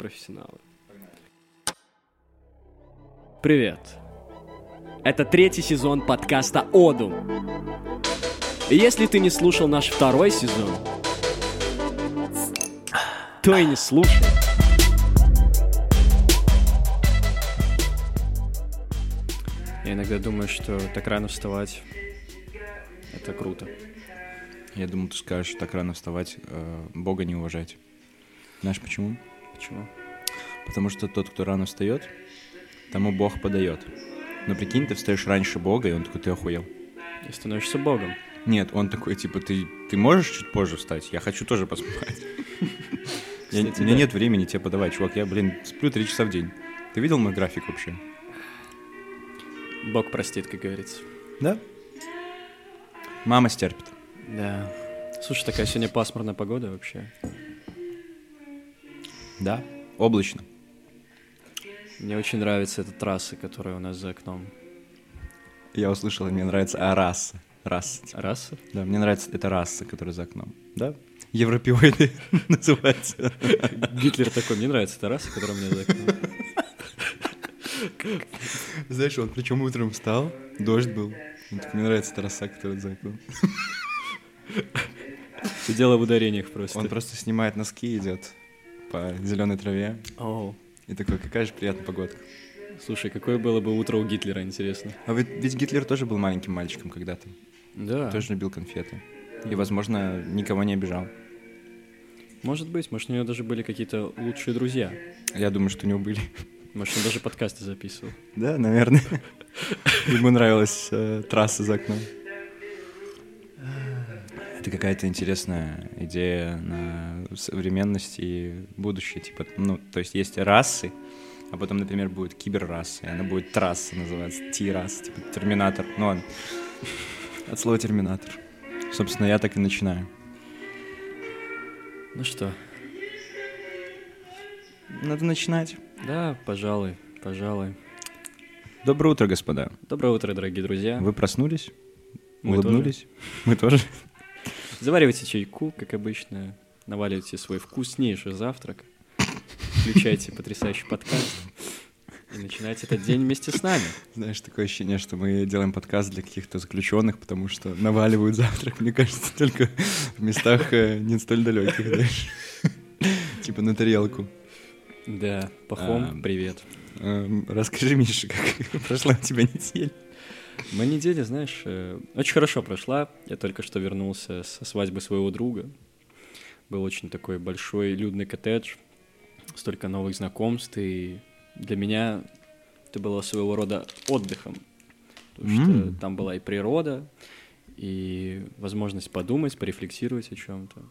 профессионалы. Привет. Это 3-й сезон подкаста «ОДУУМ». Если ты не слушал наш 2-й сезон, то и не слушал. Я иногда думаю, что так рано вставать — это круто. Я думал, ты скажешь, что так рано вставать — Бога не уважать. Знаешь, почему? Почему? Потому что тот, кто рано встает, тому Бог подает. Но прикинь, ты встаешь раньше Бога, и он такой: ты охуел. И становишься Богом. Нет, он такой, типа: ты можешь чуть позже встать? Я хочу тоже поспать. У меня нет времени тебе подавать, чувак. Я, сплю 3 часа в день. Ты видел мой график вообще? Бог простит, как говорится. Да? Мама стерпит. Да. Слушай, такая сегодня пасмурная погода вообще. Да, облачно. Мне очень нравится эта трасса, которая у нас за окном. Я услышал, мне нравится раса. Раса. Типа. Раса? Да, мне нравится эта раса, которая за окном. Да? Европеоиды называется. Гитлер такой: мне нравится эта раса, которая у меня за окном. Знаешь, он причем утром встал, дождь был. Мне нравится эта раса, которая за окном. Все дело в ударениях просто. Он просто снимает носки и идет по зеленой траве. Оу. И такой: какая же приятная погодка. Слушай, какое было бы утро у Гитлера, интересно. А ведь Гитлер тоже был маленьким мальчиком когда-то. Да. Тоже любил конфеты. И, возможно, никого не обижал. Может быть, у него даже были какие-то лучшие друзья. Я думаю, что у него были. Может, он даже подкасты записывал. Да, наверное. Ему нравилась трасса за окном. Это какая-то интересная идея на современность и будущее. Типа, то есть расы, а потом, например, будет киберраса, и она будет трасса называться, T-раса, типа терминатор. От слова терминатор. Собственно, я так и начинаю. Ну что? Надо начинать. Да, пожалуй. Доброе утро, господа. Доброе утро, дорогие друзья. Вы проснулись? Мы улыбнулись? Мы тоже. Заваривайте чайку, как обычно, наваливайте свой вкуснейший завтрак, включайте потрясающий подкаст и начинайте этот день вместе с нами. Знаешь, такое ощущение, что мы делаем подкаст для каких-то заключенных, потому что наваливают завтрак, мне кажется, только в местах не столь далеких, знаешь, типа на тарелку. Да, Пахом, привет. Расскажи, Миша, как прошла у тебя неделя? Моя неделя, знаешь, очень хорошо прошла. Я только что вернулся со свадьбы своего друга. Был очень такой большой людный коттедж, столько новых знакомств, и для меня это было своего рода отдыхом, потому что там была и природа, и возможность подумать, порефлексировать о чем-то,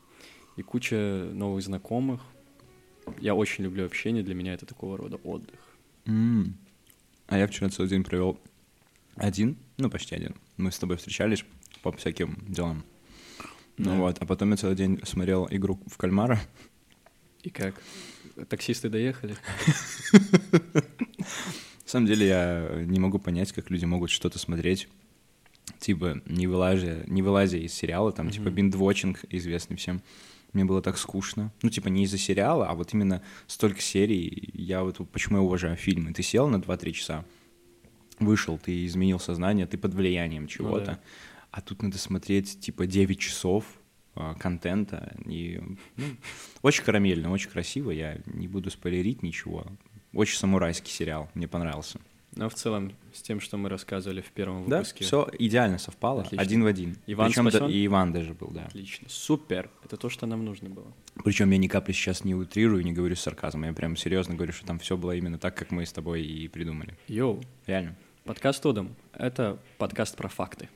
и куча новых знакомых. Я очень люблю общение, для меня это такого рода отдых. А я вчера целый день провел... Один? Почти один. Мы с тобой встречались по всяким делам. Да. А потом я целый день смотрел «Игру в кальмара». И как? Таксисты доехали? На самом деле я не могу понять, как люди могут что-то смотреть, типа не вылазя из сериала, там типа биндвотчинг известный всем. Мне было так скучно. Не из-за сериала, а вот именно столько серий. Я почему я уважаю фильмы. Ты сел на 2-3 часа, вышел, ты изменил сознание, ты под влиянием чего-то, да. А тут надо смотреть, 9 часов контента, и, очень карамельно, очень красиво, я не буду спойлерить ничего, очень самурайский сериал, мне понравился. В целом, с тем, что мы рассказывали в первом выпуске. Да, все идеально совпало, отлично. Один в один. Иван спасен? И Иван даже был, да. Отлично, супер, это то, что нам нужно было. Причем я ни капли сейчас не утрирую, не говорю с сарказмом, я прям серьезно говорю, что там все было именно так, как мы с тобой и придумали. Йоу. Реально. Подкаст «ОДУУМ» — это подкаст про факты.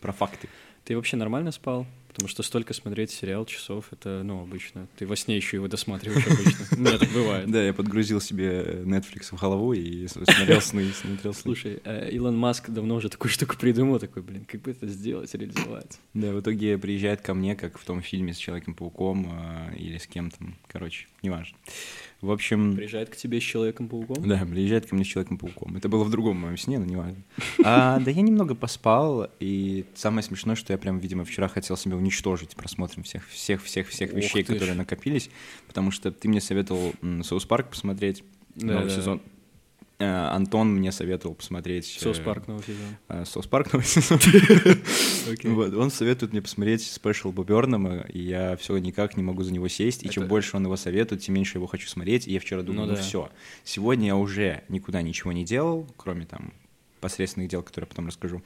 Про факты. Ты вообще нормально спал? Потому что столько смотреть сериал часов — это, обычно. Ты во сне еще его досматриваешь обычно. У меня так бывает. Да, я подгрузил себе Netflix в голову и смотрел сны. Слушай, Илон Маск давно уже такую штуку придумал, такой, как бы это сделать, реализовать. Да, в итоге приезжает ко мне, как в том фильме с Человеком-пауком или с кем там, неважно. В общем... Приезжает к тебе с Человеком-пауком? Да, приезжает ко мне с Человеком-пауком. Это было в другом моем сне, но неважно. Да я немного поспал, и самое смешное, что я прям, видимо, вчера хотел себе уничтожить просмотром всех вещей, которые накопились, потому что ты мне советовал South Park посмотреть, новый сезон. Антон мне советовал посмотреть... South Park новый сезон. South Park новый сезон. Он советует мне посмотреть спешл Бобернама, и я все никак не могу за него сесть, и чем больше он его советует, тем меньше его хочу смотреть, и я вчера думал, ну все. Сегодня я уже никуда ничего не делал, кроме там посредственных дел, которые я потом расскажу.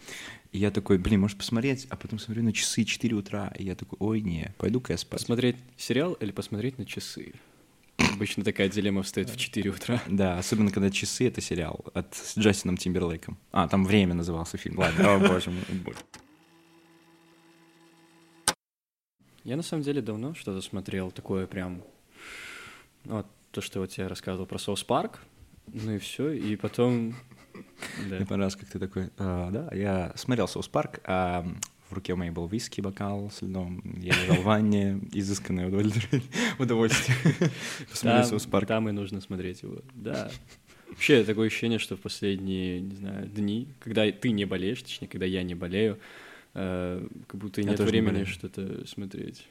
И я такой, блин, может посмотреть? А потом смотрю на часы 4 утра, и я такой, ой, не, пойду-ка я спать. Посмотреть сериал или посмотреть на часы? Обычно такая дилемма встает в 4 утра. Да, особенно когда часы — это сериал с Джастином Тимберлейком. А, там «Время» назывался фильм. Ладно, о боже мой. Я на самом деле давно что-то смотрел такое прям... Вот то, что вот я рассказывал про South Park. Ну и все, и потом... Мне понравилось, как ты такой... Да, я смотрел South Park, а... В руке у меня был виски, бокал с льдом. Я лежал в ванне, изысканное удовольствие. Там и нужно смотреть его, да. Вообще, такое ощущение, что в последние, не знаю, дни, когда ты не болеешь, точнее, когда я не болею, как будто нет времени что-то смотреть.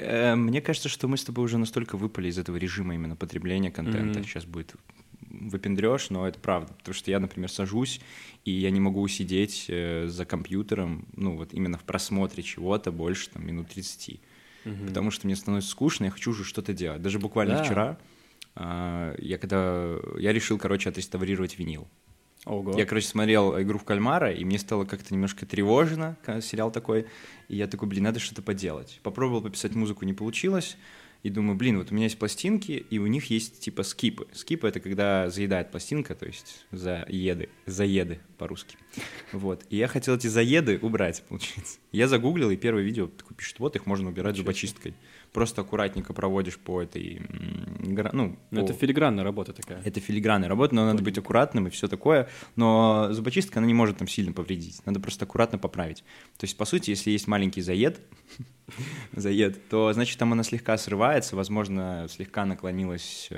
Мне кажется, что мы с тобой уже настолько выпали из этого режима именно потребления контента. Сейчас будет... выпендрёшь, но это правда, потому что я, например, сажусь, и я не могу сидеть за компьютером, ну вот именно в просмотре чего-то больше там минут 30, потому что мне становится скучно, я хочу уже что-то делать. Даже буквально вчера я решил, короче, отреставрировать винил. Ого. Я, короче, смотрел «Игру в кальмара», и мне стало как-то немножко тревожно, сериал такой, и я такой, блин, надо что-то поделать. Попробовал пописать музыку, не получилось. И думаю, блин, вот у меня есть пластинки, и у них есть типа скипы. Скипы — это когда заедает пластинка, то есть заеды по-русски. Вот. И я хотел эти заеды убрать, получается. Я загуглил, и первое видео такое пишет, вот их можно убирать зубочисткой. Просто аккуратненько проводишь по этой... это филигранная работа такая. Это филигранная работа, но надо быть аккуратным и все такое. Но зубочистка, она не может там сильно повредить. Надо просто аккуратно поправить. То есть, по сути, если есть маленький заед, то, значит, там она слегка срывается, возможно, слегка наклонилась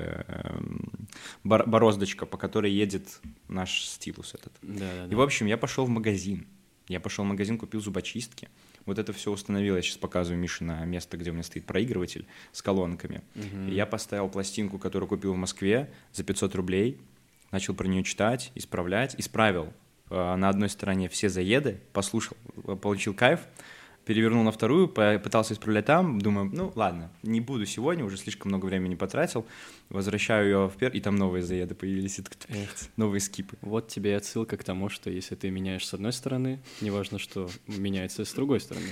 бороздочка, по которой едет наш стилус этот. И, в общем, я пошел в магазин. Я пошел в магазин, купил зубочистки. Вот это все установил. Я сейчас показываю Мише на место, где у меня стоит проигрыватель с колонками. И я поставил пластинку, которую купил в Москве за 500 рублей. Начал про нее читать, исправил. На одной стороне все заеды, послушал, получил кайф. Перевернул на вторую, пытался исправлять там, думаю, ну ладно, не буду сегодня, уже слишком много времени потратил, возвращаю ее и там новые заеды появились, и новые скипы. Вот тебе и отсылка к тому, что если ты меняешь с одной стороны, неважно, что меняется с другой стороны.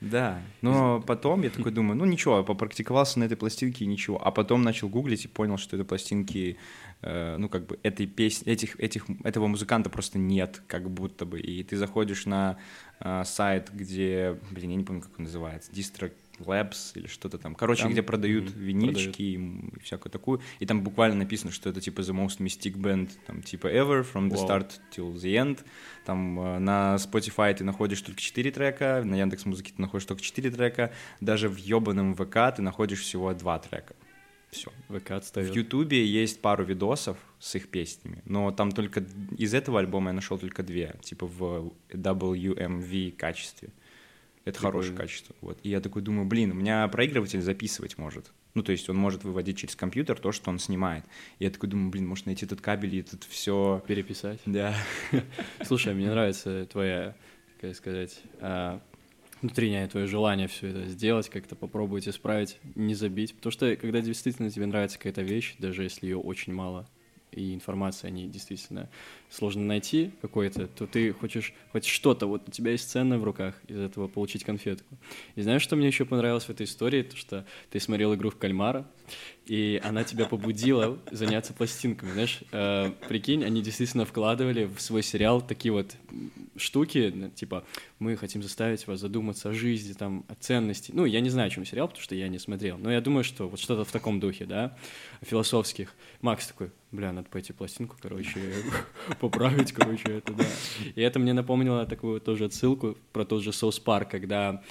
Да, но потом я такой думаю, ну ничего, попрактиковался на этой пластинке и ничего, а потом начал гуглить и понял, что это пластинки, этой песни, этого музыканта просто нет, как будто бы, и ты заходишь на сайт, где, блин, я не помню, как он называется, Distract Labs или что-то там, короче, там, где продают винильчики и всякую такую, и там буквально написано, что это типа the most mystic band, там типа ever, from the start till the end, там на Spotify ты находишь только 4 трека, на Яндекс.Музыке ты находишь только 4 трека, даже в ёбаном ВК ты находишь всего 2 трека. Все. ВК отстаёт. В Ютубе есть пару видосов с их песнями, но там только из этого альбома я нашел только 2, типа в WMV качестве. Это хорошее качество. Вот. И я такой думаю, блин, у меня проигрыватель записывать может. Ну, то есть он может выводить через компьютер то, что он снимает. И я такой думаю, блин, может найти этот кабель и тут все... Переписать? Да. Слушай, мне нравится твоя, как сказать, внутреннее твое желание все это сделать, как-то попробовать исправить, не забить. Потому что, когда действительно тебе нравится какая-то вещь, даже если ее очень мало... и информации о ней действительно сложно найти какой-то, то ты хочешь хоть что-то, вот у тебя есть ценное в руках, из этого получить конфетку. И знаешь, что мне еще понравилось в этой истории? То, что ты смотрел «Игру в кальмара», и она тебя побудила заняться пластинками, знаешь, прикинь, они действительно вкладывали в свой сериал такие вот штуки, типа мы хотим заставить вас задуматься о жизни, там, о ценности, ну, я не знаю, о чем сериал, потому что я не смотрел, но я думаю, что вот что-то в таком духе, да, философских. Макс такой, бля, надо пойти пластинку, короче, поправить, короче, это, да. И это мне напомнило такую тоже отсылку про тот же South Park, когда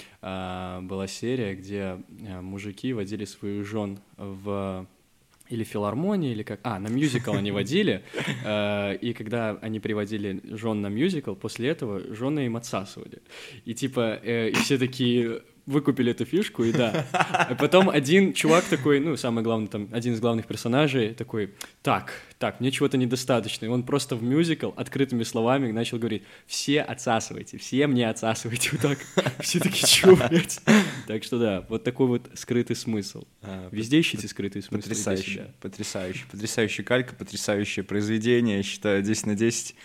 была серия, где мужики водили свою жен в... или филармонии, или как... на мюзикл они водили, и когда они приводили жен на мюзикл, после этого жены им отсасывали. И типа, и все такие... выкупили эту фишку, и да. А потом один чувак такой, ну, самое главное, там, один из главных персонажей такой, так, мне чего-то недостаточно. И он просто в мюзикл открытыми словами начал говорить, все отсасывайте, все мне отсасывайте, вот так. Все такие, чего, блядь? Так что да, вот такой вот скрытый смысл. Везде ищите скрытый смысл. Потрясающая калька, потрясающее произведение, я считаю, 10/10.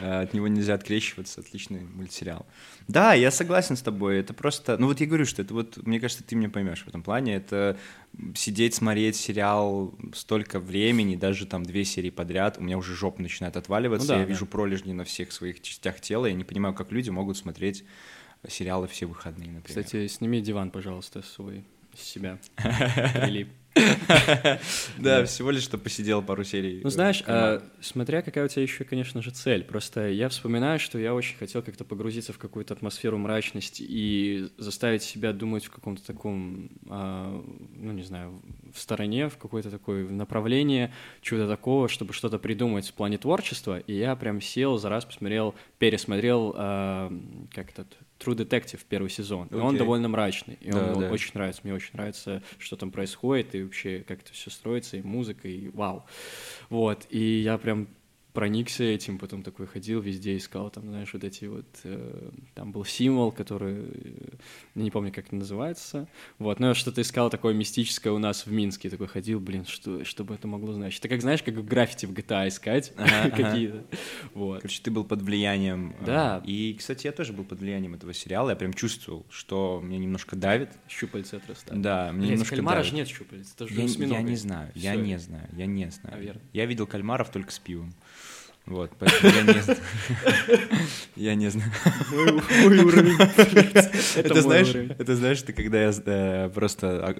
От него нельзя открещиваться, отличный мультсериал. Да, я согласен с тобой, это просто... Ну вот я говорю, что это вот, мне кажется, ты меня поймешь в этом плане, это сидеть, смотреть сериал столько времени, даже там 2 серии подряд, у меня уже жопа начинает отваливаться, ну, да, я вижу пролежни на всех своих частях тела, я не понимаю, как люди могут смотреть сериалы все выходные, например. Кстати, сними диван, пожалуйста, свой с себя. Прилип. Да, всего лишь, что посидел пару серий. Ну, знаешь, смотря какая у тебя еще, конечно же, цель. Просто я вспоминаю, что я очень хотел как-то погрузиться в какую-то атмосферу мрачности и заставить себя думать в каком-то таком, ну, не знаю, в стороне, в какое-то такое направление, чего-то такого, чтобы что-то придумать в плане творчества. И я прям сел, за раз посмотрел, пересмотрел, как этот... True Detective, первый сезон, и он довольно мрачный, и да, он очень нравится, мне очень нравится, что там происходит, и вообще как это все строится, и музыка, и вау, вот, и я прям проникся этим, потом такой ходил, везде искал, там, знаешь, вот эти вот, там был символ, который, не помню, как это называется, вот, но я что-то искал такое мистическое у нас в Минске, такой ходил, блин, что бы это могло значить? Это как, знаешь, как в граффити в GTA искать какие-то, вот. Короче, ты был под влиянием, да. И, кстати, я тоже был под влиянием этого сериала, я прям чувствовал, что меня немножко давит. Щупальца отрастают. Да, мне немножко давит. Кальмара же нет щупалец, это же осьминог. Я не знаю. Наверное. Я видел кальмаров только с пивом. Вот, поэтому я не знаю. Мой уровень. Это знаешь, ты когда я просто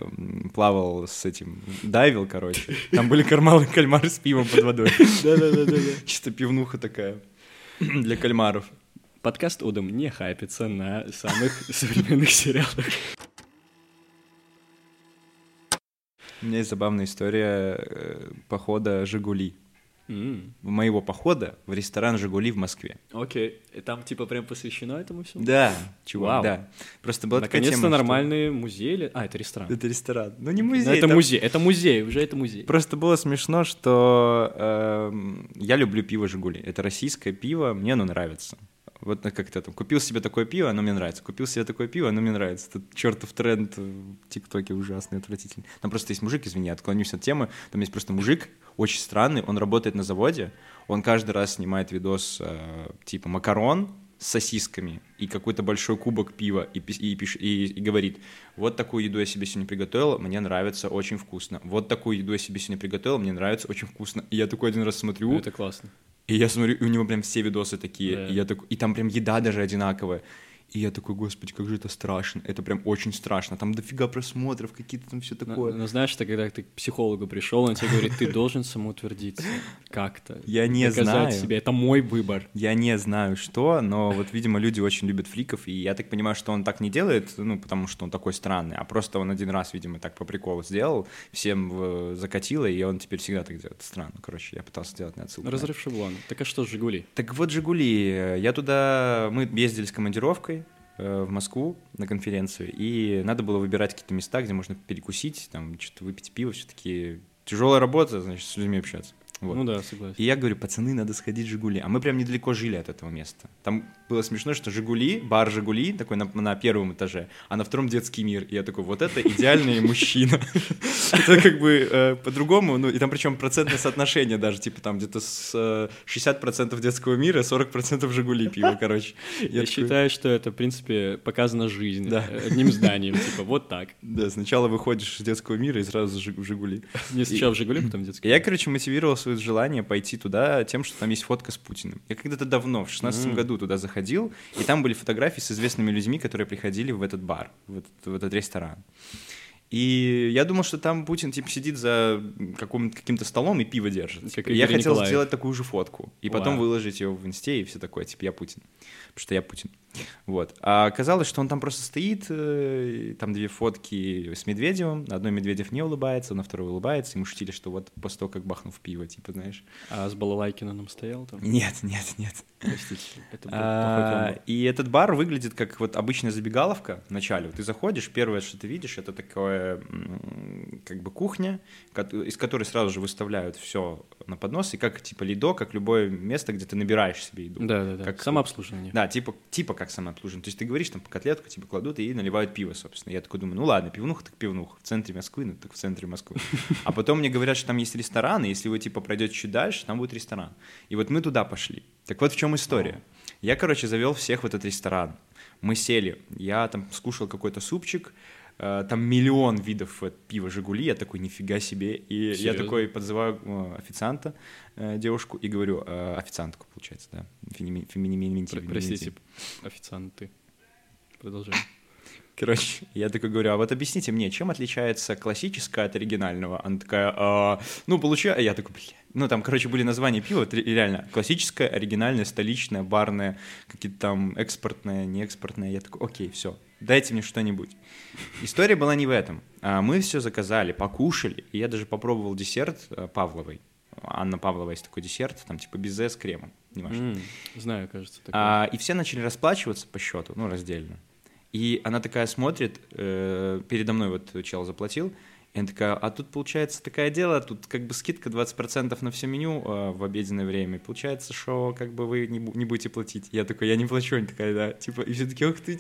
плавал с этим, дайвил, короче, там были кальмары с пивом под водой. Да. Чисто пивнуха такая для кальмаров. Подкаст ОДУУМ не хайпится на самых современных сериалах. У меня есть забавная история похода «Жигули». Моего похода в ресторан «Жигули» в Москве. Окей, и там типа прям посвящено этому всему? Да, чувак, вау. Да. Просто была наконец-то такая тема, нормальные что... музеи. А, это ресторан. Это ресторан. Ну не музей. Это музей. Просто было смешно, что я люблю пиво «Жигули». Это российское пиво, мне оно нравится. Вот как-то там купил себе такое пиво, оно мне нравится. Это чертов тренд в ТикТоке ужасный, отвратительный. Там просто есть мужик, извини, отклонюсь от темы. Там есть просто мужик очень странный, он работает на заводе, он каждый раз снимает видос типа макарон с сосисками и какой-то большой кубок пива и говорит, вот такую еду я себе сегодня приготовил, мне нравится, очень вкусно. И я такой один раз смотрю. Это классно. И я смотрю, и у него прям все видосы такие, yeah. И там прям еда даже одинаковая. И я такой, господи, как же это страшно, это прям очень страшно, там дофига просмотров, какие-то там все такое. Но знаешь, это когда ты к психологу пришел, он тебе говорит, ты должен самоутвердиться как-то. Я не знаю. Доказать себе, это мой выбор. Я не знаю что, но вот, видимо, люди очень любят фриков, и я так понимаю, что он так не делает, ну, потому что он такой странный, а просто он один раз, видимо, так по приколу сделал, всем закатило, и он теперь всегда так делает. Странно, короче, я пытался сделать на отсылку. Разрыв шаблона. Так а что «Жигули»? Так вот «Жигули», мы ездили с командировкой в Москву на конференцию, и надо было выбирать какие-то места, где можно перекусить, там, что-то выпить пиво, все-таки тяжелая работа, значит, с людьми общаться. Вот. Ну да, согласен. И я говорю, пацаны, надо сходить в «Жигули». А мы прям недалеко жили от этого места. Там было смешно, что «Жигули», бар «Жигули» такой на первом этаже, а на втором «Детский мир». И я такой, вот это идеальный мужчина. Это как бы по-другому, ну и там причем процентное соотношение даже, типа там где-то с 60% «Детского мира», 40% «Жигули» пива, короче. Я считаю, что это, в принципе, показана жизнь одним зданием, типа вот так. Да, сначала выходишь из «Детского мира» и сразу в «Жигули». Не сначала в «Жигули», потом в «Детский мир». Я, короче, мотивировал свой желание пойти туда тем, что там есть фотка с Путиным. Я когда-то давно, в 16 году туда заходил, и там были фотографии с известными людьми, которые приходили в этот бар, в этот ресторан. И я думал, что там Путин типа сидит за каким-то столом и пиво держит. Типа, я хотел сделать такую же фотку и потом выложить ее в инсте и все такое, типа я Путин, потому что я Путин. Вот. А оказалось, что он там просто стоит, там две фотки с Медведевым, на одной Медведев не улыбается, на второй улыбается, и мы шутили, что вот после того, как бахнув пиво, типа, знаешь. А с Балалайкиным стоял там? Нет. Простите, это был плохой. И этот бар выглядит как вот обычная забегаловка вначале. Вот ты заходишь, первое, что ты видишь, это такое как бы кухня, из которой сразу же выставляют все на поднос, и как типа Лидо, как любое место, где ты набираешь себе еду. Да-да-да, как самообслуживание. Да, типа как самообслуживание. То есть ты говоришь, там по котлетку тебе кладут и наливают пиво, собственно. Я такой думаю, ну ладно, пивнуха так пивнуха, в центре Москвы, ну так в центре Москвы. А потом мне говорят, что там есть ресторан, и если вы типа пройдете чуть дальше, там будет ресторан. И вот мы туда пошли. Так вот в чем история. Я, завел всех в этот ресторан. Мы сели, я там скушал какой-то супчик, там миллион видов пива «Жигули», я такой, нифига себе, и серьезно? Я такой подзываю официанта, девушку, и говорю, официантку, получается, да, феминитив. Простите, официанты, продолжаем. Короче, я такой говорю, а вот объясните мне, чем отличается классическое от оригинального? Она такая, я такой, ну там, были названия пива, реально, классическое, оригинальное, столичное, барное, какие-то там экспортные, неэкспортные, я такой, окей, все. Дайте мне что-нибудь. История была не в этом. Мы все заказали, покушали, и я даже попробовал десерт Павловой. Анна Павлова есть такой десерт, там типа безе с кремом, не важно. Знаю, кажется. И все начали расплачиваться по счету, раздельно. И она такая смотрит, передо мной вот чел заплатил, и она такая, а тут получается такое дело, тут скидка 20% на все меню в обеденное время, получается, что вы не будете платить. Я такой, я не плачу, они такая, да, и все такие, ох ты,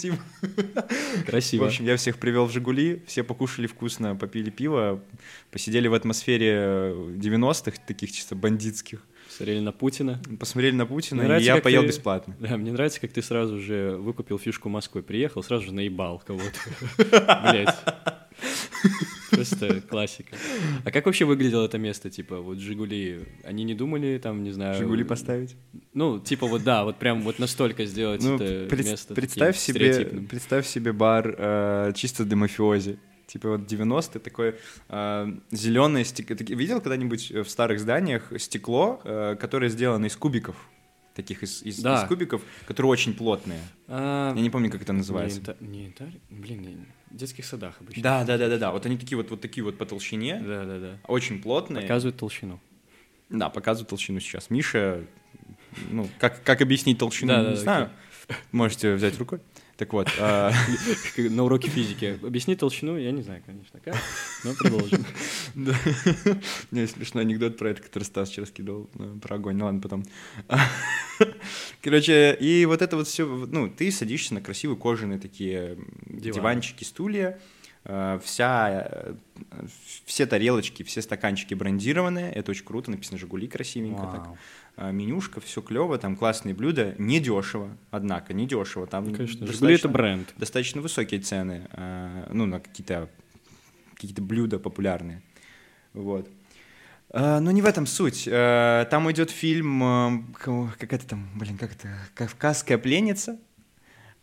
Красиво. В общем, я всех привел в «Жигули», все покушали вкусно, попили пиво, посидели в атмосфере 90-х, таких чисто бандитских. Посмотрели на Путина, и я поел бесплатно. Да, мне нравится, как ты сразу же выкупил фишку Москвы, приехал, сразу же наебал кого-то. Блять. Просто классика. А как вообще выглядело это место? Типа, вот «Жигули», они не думали там, не знаю... «Жигули» поставить? Ну, типа вот да, вот прям вот настолько сделать это место. Представь себе бар чисто для мафиози. Типа вот 90-е, такое зеленое стекло. Ты видел когда-нибудь в старых зданиях стекло, которое сделано из кубиков? Таких из кубиков, которые очень плотные. Я не помню, как это называется. В детских садах обычно. Да. Вот они такие вот такие вот по толщине. Да. Очень плотные. Показывают толщину. Да, показывают толщину сейчас. Миша, как объяснить толщину, не знаю. Можете взять рукой. Так вот, на уроке физики. Объясни толщину, я не знаю, конечно, как, но продолжим. Да. У меня есть смешной анекдот про это, который Стас вчера скидывал про огонь. Ну ладно, потом. И вот это вот все, ты садишься на красивые кожаные такие диванчики, стулья. Все тарелочки, все стаканчики брендированные, это очень круто, написано «Жигули» красивенько. Вау. Так. Менюшка, все клево, там классные блюда, недешево. Там, конечно, «Жигули» — это бренд. Достаточно высокие цены, на какие-то блюда популярные. Вот. Но не в этом суть. Там идет фильм, «Кавказская пленница».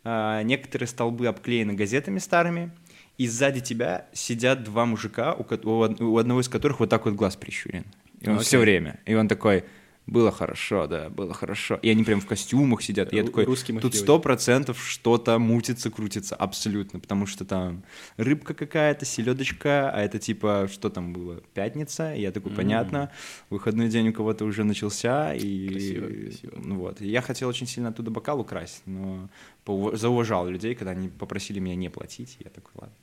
Некоторые столбы обклеены газетами старыми. И сзади тебя сидят два мужика, у одного из которых вот так вот глаз прищурен. И он все время. И он такой, было хорошо, да, было хорошо. И они прям в костюмах сидят. И я такой, тут 100% что-то мутится, крутится. Абсолютно. Потому что там рыбка какая-то, селедочка. А это типа, что там было? Пятница. И я такой, понятно. Выходной день у кого-то уже начался. Красиво. Вот. И я хотел очень сильно оттуда бокал украсть. Но зауважал людей, когда они попросили меня не платить. Я такой, ладно.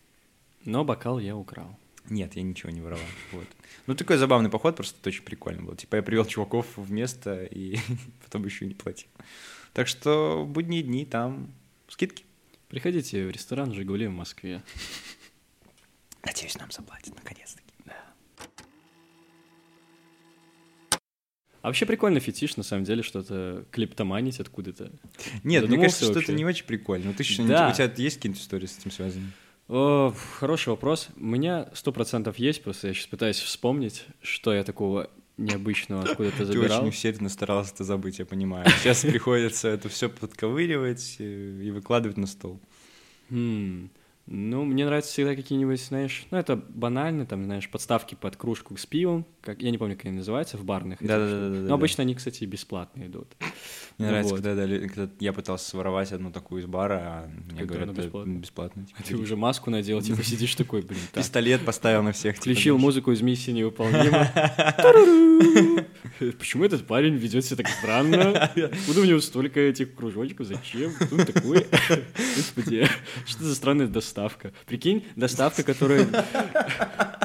Но бокал я украл. Нет, я ничего не воровал. Вот. Такой забавный поход, просто это очень прикольно было. Типа я привел чуваков в место и потом еще и не платил. Так что в будние дни там скидки. Приходите в ресторан «Жигули» в Москве. Надеюсь, нам заплатят, наконец-таки. Да. А вообще прикольный фетиш, на самом деле, что-то клептоманить откуда-то. Нет, задумался, мне кажется, что это не очень прикольно. Ты что, у тебя есть какие-то истории с этим связаны? Хороший вопрос. У меня 100% есть, просто я сейчас пытаюсь вспомнить, что я такого необычного откуда-то забирал. Ты очень усердно старался это забыть, я понимаю. Сейчас приходится это все подковыривать и выкладывать на стол. Ну, мне нравятся всегда какие-нибудь, знаешь, ну, это банально, там, знаешь, подставки под кружку с пивом, как, я не помню, как они называются, в барных. Да-да-да. Но обычно они, кстати, бесплатные идут. Мне нравится, когда я пытался своровать одну такую из бара, а мне говорят, это бесплатно. А ты уже маску надел, типа, сидишь такой, блин, так. Пистолет поставил на всех. Включил музыку из «Миссии невыполнима». Почему этот парень ведет себя так странно? Откуда у него столько этих кружочков? Зачем? Кто такой? Господи, что за странная доставка? Прикинь, доставка, которая...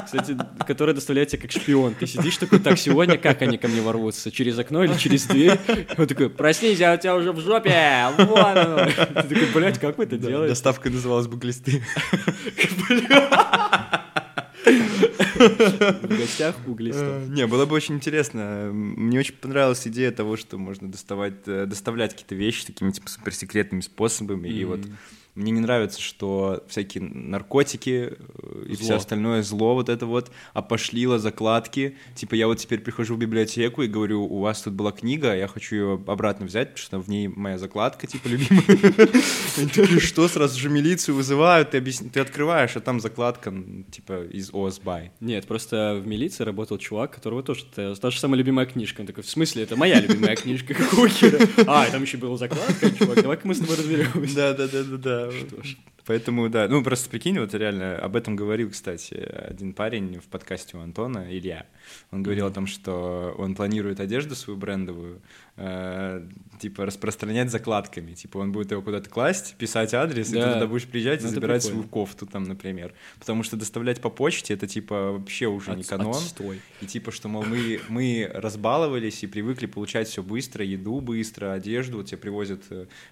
Кстати, которая доставляет тебя как шпион. Ты сидишь такой, так, сегодня как они ко мне ворвутся? Через окно или через дверь? Он такой, проснись, я у тебя уже в жопе! Вон оно! Ты такой, блядь, как вы это делаете? Доставка называлась «Буглисты». В гостях углистов. Не, было бы очень интересно. Мне очень понравилась идея того, что можно доставлять какие-то вещи такими типа суперсекретными способами. И вот мне не нравится, что всякие наркотики и все остальное зло вот это вот опошлило закладки. Типа я вот теперь прихожу в библиотеку и говорю, у вас тут была книга, я хочу ее обратно взять, потому что в ней моя закладка, типа, любимая. Они такие, что, сразу же милицию вызывают, ты открываешь, а там закладка, типа, из ОСБАЙ. Нет, просто в милиции работал чувак, которого тоже, та же самая любимая книжка. Он такой, в смысле, это моя любимая книжка, как Хукера. А, там еще была закладка, чувак, давай-ка мы с тобой разберемся. Да-да-да-да. Что ж. Поэтому, да, ну просто прикинь, вот реально об этом говорил, кстати, один парень в подкасте у Антона, Илья. Он говорил о том, что он планирует одежду свою брендовую, типа распространять закладками. Типа он будет его куда-то класть, писать адрес, да. И ты туда будешь приезжать, ну, и забирать свою кофту там, например. Потому что доставлять по почте, это типа вообще уже не канон. Отстой. И типа, что, мол, мы разбаловались и привыкли получать все быстро, еду быстро, одежду. Вот тебе привозят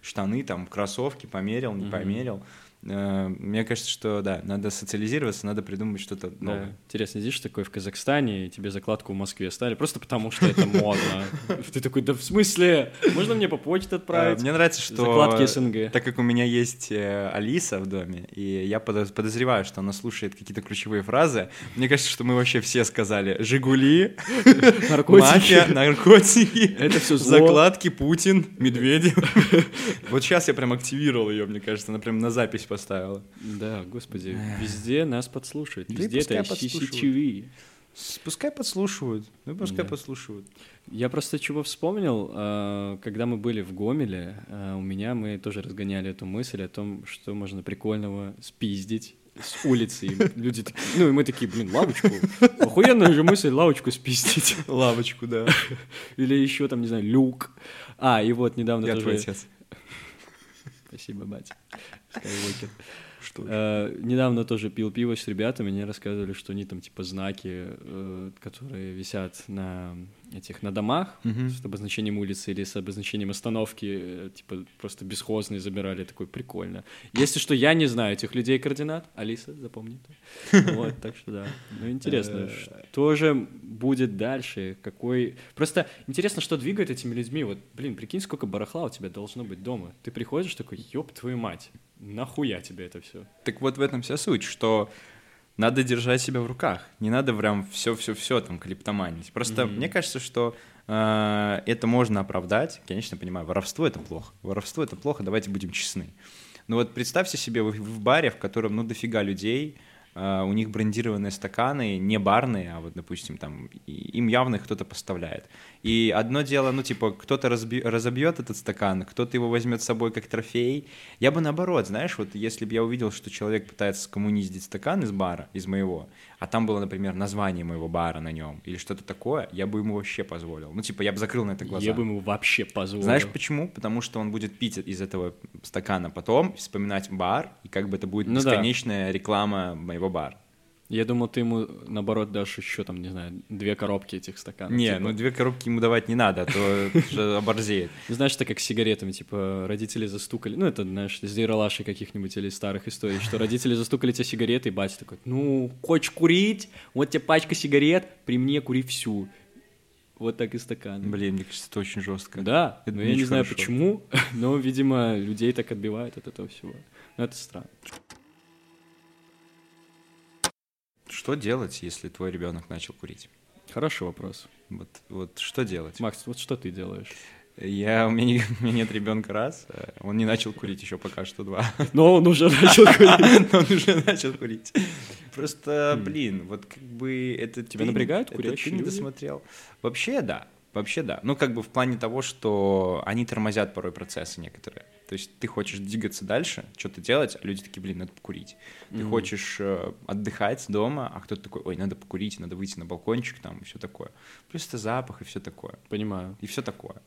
штаны, там, кроссовки, померил, не померил. Мне кажется, что, да, надо социализироваться, надо придумать что-то новое. Да. Интересно, сидишь такой в Казахстане, и тебе закладку в Москве стали просто потому, что это модно. Ты такой, да в смысле? Можно мне по почте отправить? Мне нравится, что... Закладки СНГ. Так как у меня есть Алиса в доме, и я подозреваю, что она слушает какие-то ключевые фразы, мне кажется, что мы вообще все сказали «Жигули», «Мафия», «Наркотики», «Это все зло», «Закладки», «Путин», «Медведев». Вот сейчас я прям активировал ее, мне кажется, она прям на запись поставила. Да, господи, везде нас подслушают. Везде это CCTV. Пускай подслушивают. Ну, пускай подслушивают. Я просто чего вспомнил, когда мы были в Гомеле, мы тоже разгоняли эту мысль о том, что можно прикольного спиздить с улицы. И люди такие, ну и мы такие, блин, лавочку. Охуенная же мысль, лавочку спиздить. Лавочку, да. Или еще там, не знаю, люк. А, и вот недавно тоже... Я твой отец. Спасибо, батя. Скайуокер. Что? Недавно тоже пил пиво с ребятами, мне рассказывали, что они там типа знаки, которые висят на домах с обозначением улицы или с обозначением остановки, типа просто бесхозные забирали, такой прикольно. Если что, я не знаю этих людей координат, Алиса, запомни. Вот, так что да. Ну интересно, что же будет дальше, какой... Просто интересно, что двигает этими людьми, вот, блин, прикинь, сколько барахла у тебя должно быть дома. Ты приходишь такой, ёб твою мать, нахуя тебе это все? Так вот в этом вся суть, что надо держать себя в руках, не надо прям все там клиптоманить. Просто мне кажется, что это можно оправдать. Конечно, понимаю, воровство это плохо, давайте будем честны. Но вот представьте себе, вы в баре, в котором дофига людей, у них брендированные стаканы, не барные, а вот, допустим, там, им явно кто-то поставляет. И одно дело, кто-то разобьет этот стакан, кто-то его возьмет с собой как трофей. Я бы наоборот, знаешь, вот если бы я увидел, что человек пытается скоммуниздить стакан из бара, из моего, а там было, например, название моего бара на нем или что-то такое, я бы ему вообще позволил. Я бы закрыл на это глаза. Я бы ему вообще позволил. Знаешь почему? Потому что он будет пить из этого стакана потом, вспоминать бар, и как бы это будет бесконечная реклама моего бар. Я думал, ты ему, наоборот, дашь еще, там, не знаю, 2 коробки этих стаканов. Не, 2 коробки ему давать не надо, а то оборзеет. Знаешь, это как с сигаретами, родители застукали, это, знаешь, из ералашей каких-нибудь или старых историй, что родители застукали тебе сигареты, и батя такой, хочешь курить? Вот тебе пачка сигарет, при мне кури всю. Вот так и стакан. Блин, мне кажется, это очень жестко. Да, но я не знаю почему, но, видимо, людей так отбивают от этого всего. Но это странно. Что делать, если твой ребенок начал курить? Хороший вопрос. Вот что делать? Макс, вот что ты делаешь? У меня нет ребенка, раз. Он не начал курить еще пока что, два. Но он уже начал курить. Просто, блин, вот как бы это... Тебя напрягают курящие люди? Ты не досмотрел. Вообще да. Ну, как бы в плане того, что они тормозят порой процессы некоторые. То есть ты хочешь двигаться дальше, что-то делать, а люди такие, блин, надо покурить. Ты хочешь отдыхать дома, а кто-то такой, ой, надо покурить, надо выйти на балкончик там и все такое. Плюс это запах и все такое. Понимаю. И все такое.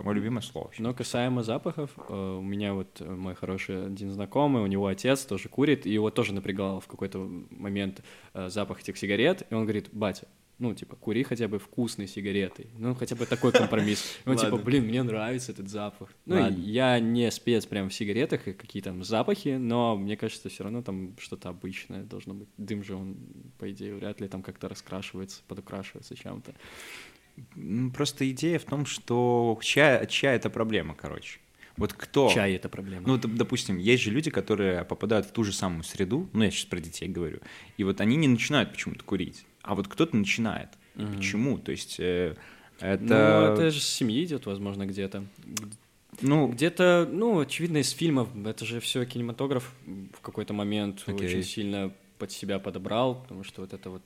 Мое любимое слово. Но касаемо запахов, у меня вот мой хороший один знакомый, у него отец тоже курит, и его тоже напрягал в какой-то момент запах этих сигарет, и он говорит, батя, ну, типа, кури хотя бы вкусной сигаретой. Ну, хотя бы такой компромисс. Ну, типа, блин, мне нравится этот запах. Ну, я не спец прям в сигаретах и какие там запахи, но мне кажется, все равно там что-то обычное должно быть. Дым же он, по идее, вряд ли там как-то раскрашивается, подукрашивается чем-то. Просто идея в том, что чай — это проблема, короче. Вот кто... Чай — это проблема. Ну, допустим, есть же люди, которые попадают в ту же самую среду, ну, я сейчас про детей говорю, и вот они не начинают почему-то курить, а вот кто-то начинает. Угу. Почему? То есть это... Ну, это же с семьи идет, возможно, где-то. Ну, где-то, ну, очевидно, из фильмов. Это же все кинематограф в какой-то момент очень сильно под себя подобрал, потому что вот это вот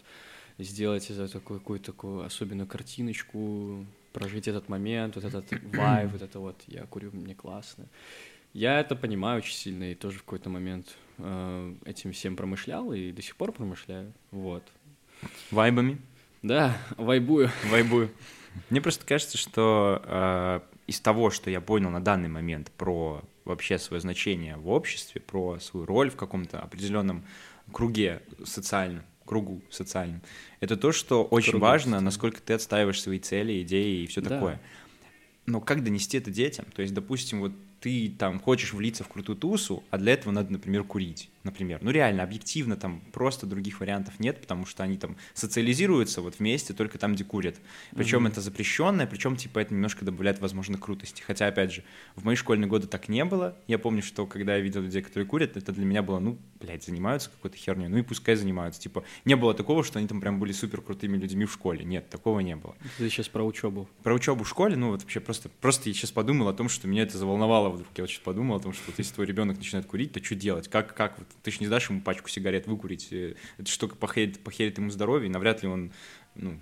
сделать из этого какую-то особенную картиночку... прожить этот момент, вот этот вайб, вот это вот «я курю, мне классно». Я это понимаю очень сильно и тоже в какой-то момент этим всем промышлял и до сих пор промышляю, вот. Вайбами? Да, вайбую. Мне просто кажется, что из того, что я понял на данный момент про вообще свое значение в обществе, про свою роль в каком-то определенном кругу социальном. Это то, что очень важно, насколько ты отстаиваешь свои цели, идеи и все такое. Но как донести это детям? То есть, допустим, вот ты там хочешь влиться в крутую тусу, а для этого надо, например, курить. Например. Ну реально, объективно там просто других вариантов нет, потому что они там социализируются вот вместе только там, где курят. Причем это запрещенное, причем типа это немножко добавляет, возможно, крутости. Хотя, опять же, в мои школьные годы так не было. Я помню, что когда я видел людей, которые курят, это для меня было, ну, блядь, занимаются какой-то херней, ну и пускай занимаются. Типа не было такого, что они там прям были супер крутыми людьми в школе. Нет, такого не было. Ты сейчас про учебу. Про учебу в школе, ну вот вообще просто я сейчас подумал о том, что меня это заволновало вдруг. Я вот сейчас подумал о том, что вот, если твой ребенок начинает курить, то что делать? Как вот ты же не сдашь ему пачку сигарет выкурить, эта штука похерит ему здоровье, и навряд ли он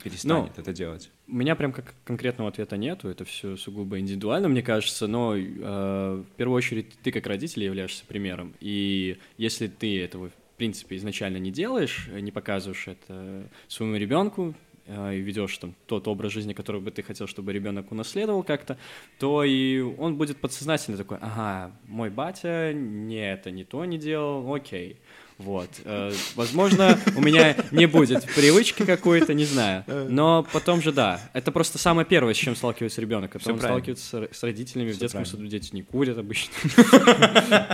перестанет это делать. У меня прям как конкретного ответа нету, это все сугубо индивидуально, мне кажется, но в первую очередь ты как родитель являешься примером, и если ты этого, в принципе, изначально не делаешь, не показываешь это своему ребенку, и ведешь там тот образ жизни, который бы ты хотел, чтобы ребенок унаследовал как-то, то и он будет подсознательно такой, ага, мой батя не делал, окей. Вот. Возможно, у меня не будет привычки какой-то, не знаю. Но потом же, да, это просто самое первое, с чем сталкивается ребенок. Потом он сталкивается с родителями, в детском саду дети не курят обычно.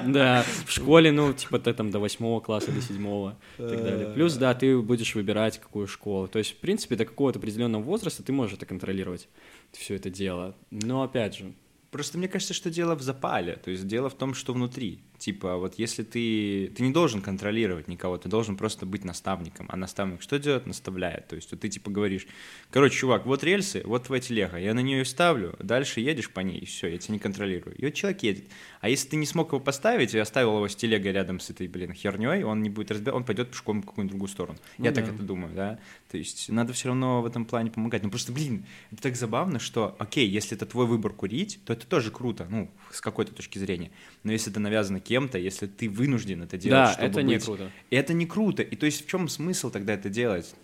Да, в школе, ну, типа ты там до 8 класса, до 7 и так далее. Плюс, да, ты будешь выбирать, какую школу. То есть, в принципе, до какого-то определенного возраста ты можешь это контролировать, все это дело. Но, опять же, просто мне кажется, что дело в запале, то есть дело в том, что внутри. Типа вот если ты не должен контролировать никого, ты должен просто быть наставником. А наставник что делает? Наставляет. То есть вот ты типа говоришь, короче, чувак, вот рельсы, вот твоя телега, я на нее ставлю, дальше едешь по ней, и все, я тебя не контролирую. И вот человек едет. А если ты не смог его поставить и оставил его с телегой рядом с этой, блин, херней, он не будет разбирать, он пойдет пешком в какую-нибудь другую сторону. Ну, я так это думаю, да. То есть надо все равно в этом плане помогать. Ну просто, блин, это так забавно, что, окей, если это твой выбор курить, то это тоже круто, ну, с какой-то точки зрения. Но если это навязано кем-то, если ты вынужден это делать, да, чтобы это не круто. Это не круто. И то есть в чем смысл тогда это делать?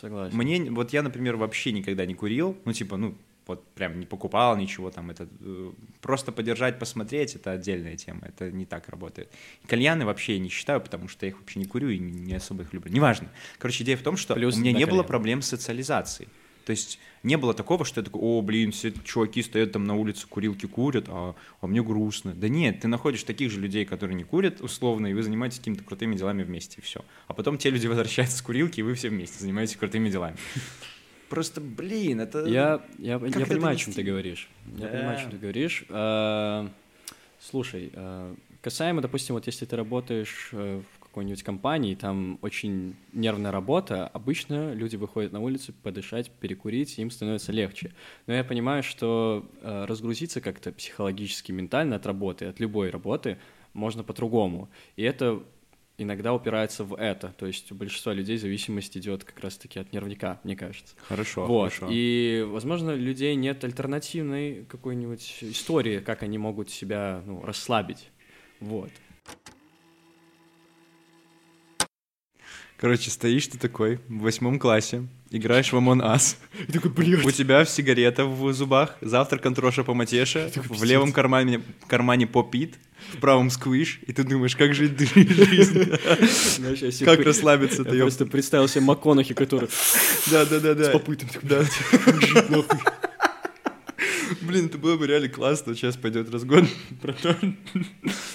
Согласен. Мне, вот я, например, вообще никогда не курил, ну, типа, ну, вот прям не покупал ничего там, это просто подержать, посмотреть, это отдельная тема, это не так работает. Кальяны вообще я не считаю, потому что я их вообще не курю и не особо их люблю. Неважно. Короче, идея в том, что плюс у меня не было проблем с социализацией. То есть не было такого, что я такой, о, блин, все чуваки стоят там на улице, курилки курят, а мне грустно. Да нет, ты находишь таких же людей, которые не курят условно, и вы занимаетесь какими-то крутыми делами вместе, и все. А потом те люди возвращаются с курилки, и вы все вместе занимаетесь крутыми делами. Просто, блин, это... Я понимаю, о чем ты говоришь. Слушай, касаемо, допустим, вот если ты работаешь в какой-нибудь компании, там очень нервная работа, обычно люди выходят на улицу подышать, перекурить, им становится легче. Но я понимаю, что разгрузиться как-то психологически, ментально от работы, от любой работы можно по-другому. И это иногда упирается в это. То есть у большинства людей зависимость идет как раз-таки от нервника, мне кажется. Хорошо, вот. Хорошо. И, возможно, у людей нет альтернативной какой-нибудь истории, как они могут себя, расслабить. Вот. Короче, стоишь ты такой в 8 классе, играешь в Among Us. И такой, блядь. У тебя сигарета в зубах, завтрак Антроша по матеше, в левом кармане попит, в правом сквиш, и ты думаешь, как жить жизнь? Как расслабиться? Я просто представил себе МакКонахи, который с попытом. Блин, это было бы реально классно, сейчас пойдет разгон.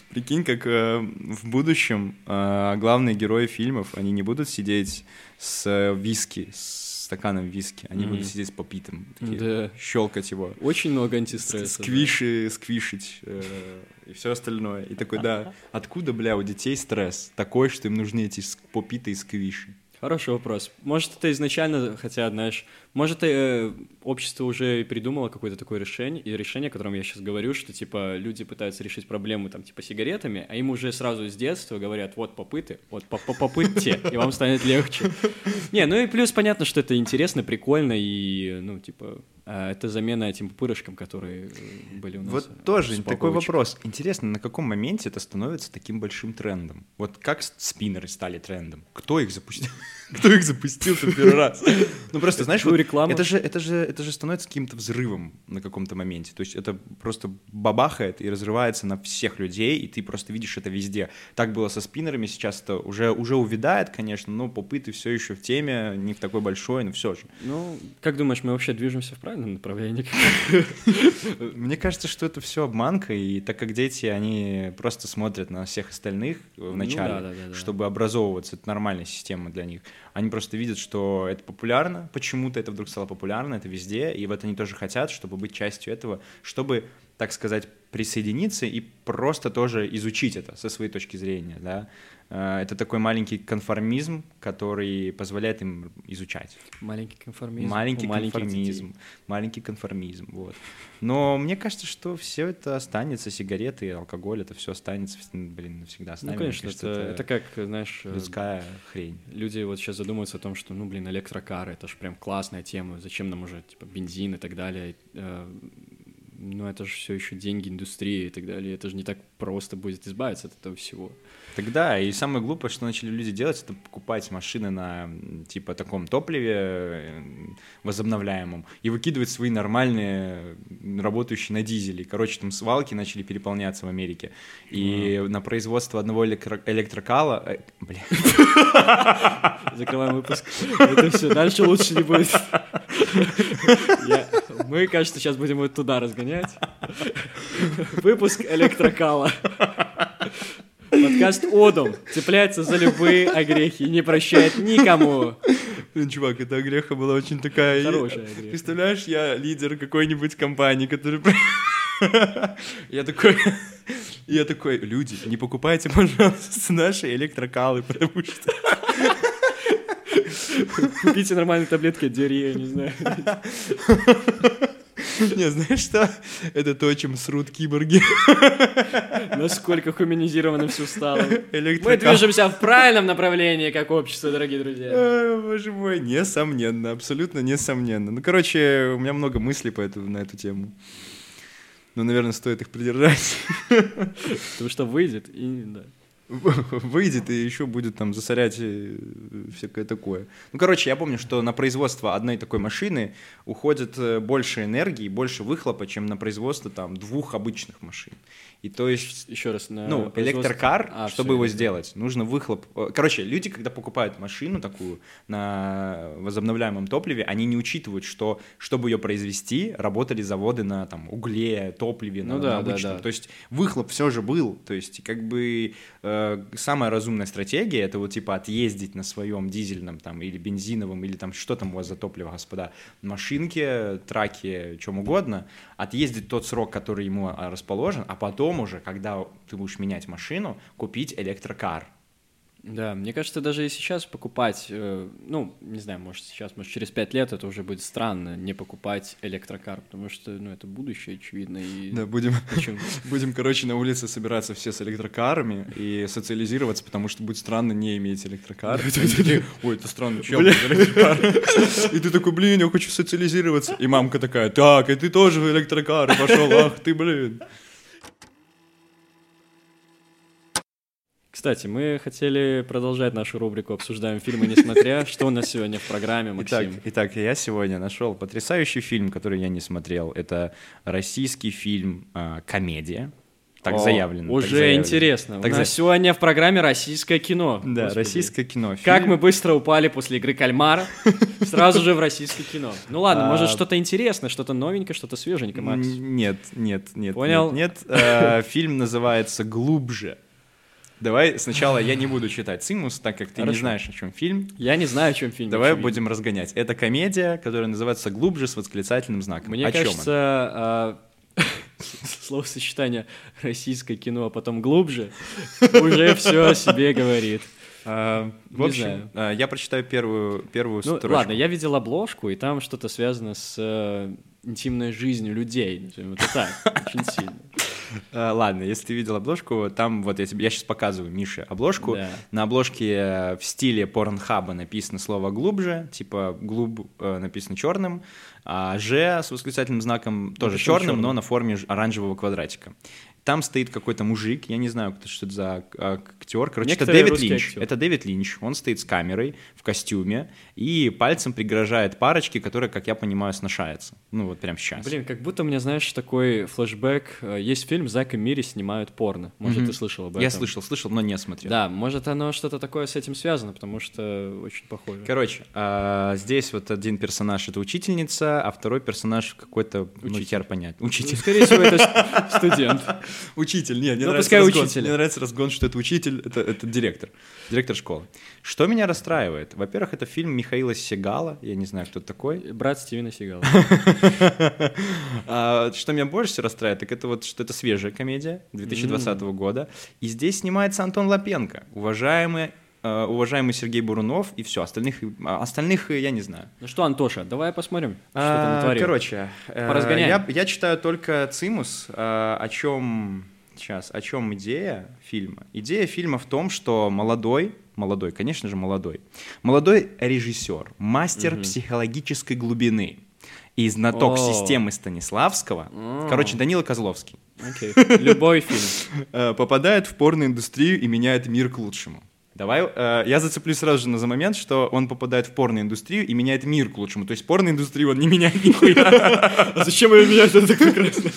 Прикинь, как в будущем главные герои фильмов, они не будут сидеть с виски, с стаканом виски, они будут сидеть с попитом, такие, щелкать его. Очень много антистресса. Сквишить и все остальное. И такой, да, откуда, бля, у детей стресс такой, что им нужны эти попиты и сквиши? Хороший вопрос. Может, это изначально, хотя, знаешь, может, общество уже придумало какое-то такое решение, о котором я сейчас говорю, что, типа, люди пытаются решить проблему, там, типа, сигаретами, а им уже сразу с детства говорят, вот попыты, вот попытьте, и вам станет легче. Не, ну и плюс понятно, что это интересно, прикольно, и, это замена этим пупырышкам, которые были у нас. Вот тоже такой вопрос. Интересно, на каком моменте это становится таким большим трендом? Вот как спиннеры стали трендом? Кто их запустил? Кто их запустил-то первый раз? Ну просто, знаешь, это же становится каким-то взрывом на каком-то моменте. То есть это просто бабахает и разрывается на всех людей, и ты просто видишь это везде. Так было со спиннерами, сейчас это уже увядает, конечно, но попыты все еще в теме, не в такой большой, но все же. Ну, как думаешь, мы вообще движемся в правильном направлении? Мне кажется, что это все обманка, и так как дети, они просто смотрят на всех остальных вначале, чтобы образовываться, это нормальная система для них. Они просто видят, что это популярно, почему-то это вдруг стало популярно, это везде, и вот они тоже хотят, чтобы быть частью этого, чтобы, так сказать, присоединиться и просто тоже изучить это со своей точки зрения, да. Это такой маленький конформизм, который позволяет им изучать. Маленький конформизм, вот. Но мне кажется, что все это останется, сигареты, алкоголь, это все останется, навсегда останется. Ну, конечно, это как, знаешь... Людская хрень. Люди вот сейчас задумываются о том, что, электрокары, это же прям классная тема, зачем нам уже, бензин и так далее... Но это же все еще деньги, индустрия и так далее. Это же не так просто будет избавиться от этого всего. Тогда, и самое глупое, что начали люди делать, это покупать машины на, таком топливе возобновляемом и выкидывать свои нормальные, работающие на дизеле. Короче, там свалки начали переполняться в Америке. И на производство одного электрокала... Закрываем выпуск. Это все, дальше лучше не будет. Мы, кажется, сейчас будем вот туда разгонять. Выпуск электрокала. Подкаст «ОДУУМ» цепляется за любые огрехи и не прощает никому. Блин, чувак, эта огреха была очень такая... Хорошая огреха. Представляешь, я лидер какой-нибудь компании, который... Я такой, люди, не покупайте, пожалуйста, наши электрокалы, потому что... Купите нормальные таблетки от диареи, не знаю. Не, знаешь что? Это то, чем срут киборги. Насколько хуманизировано все стало. Мы движемся в правильном направлении, как общество, дорогие друзья. Боже мой, несомненно, абсолютно несомненно. Ну, короче, у меня много мыслей на эту тему. Но, наверное, стоит их придержать. Потому что выйдет и еще будет там засорять всякое такое. Ну, короче, я помню, что на производство одной такой машины уходит больше энергии, больше выхлопа, чем на производство там 2 обычных машин. И то есть... Еще раз, электрокар, чтобы его сделать, нужно выхлоп... Короче, люди, когда покупают машину такую на возобновляемом топливе, они не учитывают, что, чтобы ее произвести, работали заводы на там угле, топливе, на обычном. Да. То есть выхлоп все же был. То есть как бы... Самая разумная стратегия — это вот отъездить на своем дизельном там или бензиновом, или там что там у вас за топливо, господа, машинке, траке, чем угодно, отъездить тот срок, который ему расположен, а потом уже, когда ты будешь менять машину, купить электрокар. Да, мне кажется, даже и сейчас покупать, ну, не знаю, может сейчас, может через 5 лет это уже будет странно, не покупать электрокар, потому что, ну, это будущее, очевидно. И... Да, будем, короче, на улице собираться все с электрокарами и социализироваться, потому что будет странно не иметь электрокар. Ой, это странно, чё, электрокар? И ты такой, блин, я хочу социализироваться. И мамка такая, так, и ты тоже в электрокары пошел, ах ты, блин. Кстати, мы хотели продолжать нашу рубрику «Обсуждаем фильмы, несмотря». Что у нас сегодня в программе, Максим? Итак, я сегодня нашел потрясающий фильм, который я не смотрел. Это российский фильм «Комедия». Так заявлено. Уже интересно. У нас сегодня в программе российское кино. Да, российское кино. Как мы быстро упали после «Игры кальмара», сразу же в российское кино. Ну ладно, может, что-то интересное, что-то новенькое, что-то свеженькое, Макс? Нет. Понял? Нет, фильм называется «Глубже». Давай сначала я не буду читать синопсис, так как ты Хорошо. Не знаешь, о чем фильм. Я не знаю, о чем фильм. Давай будем разгонять. Это комедия, которая называется «Глубже» с восклицательным знаком. Мне кажется, словосочетание «российское кино», а потом «глубже» уже все о себе говорит. В общем, я прочитаю первую строчку. Ладно, я видел обложку, и там что-то связано с интимной жизнью людей. Вот так, очень сильно. Ладно, если ты видел обложку, там вот я сейчас показываю Мише обложку. Да. На обложке в стиле порнхаба написано слово «глубже», типа «глуб» написано черным, а «ж» с восклицательным знаком тоже черным, но на форме оранжевого квадратика. Там стоит какой-то мужик, я не знаю, что это за актер. Короче, это Дэвид Линч. Он стоит с камерой в костюме и пальцем пригрожает парочке, которая, как я понимаю, сношается. Ну вот прям сейчас. Блин, как будто у меня, знаешь, такой флешбэк. Есть фильм «Зак и Мири снимают порно». Может, ты слышал об этом? Я слышал, но не смотрел. Да, может, оно что-то такое с этим связано, потому что очень похоже. Короче, здесь вот один персонаж — это учительница, а второй персонаж какой-то... Учитель. Понятно. Учитель. Скорее всего, это студент. Учитель, нет, мне нравится разгон, что это учитель, это директор школы. Что меня расстраивает? Во-первых, это фильм Михаила Сегала, я не знаю, кто это такой. Брат Стивена Сегала. Что меня больше всего расстраивает, так это вот, что это свежая комедия 2020 года, и здесь снимается Антон Лапенко, уважаемый Сергей Бурунов, и все, остальных я не знаю. Ну что, Антоша, давай посмотрим, что ты натворил. Короче, я читаю только цимус, о чем идея фильма. Идея фильма в том, что молодой режиссер, мастер психологической глубины и знаток системы Станиславского, короче, Данила Козловский. Любой фильм. Попадает в порноиндустрию и меняет мир к лучшему. Давай, я зацеплюсь сразу же за момент, что он попадает в порноиндустрию и меняет мир к лучшему. То есть порноиндустрию он не меняет нихуя. А зачем ее менять? Это так прекрасно.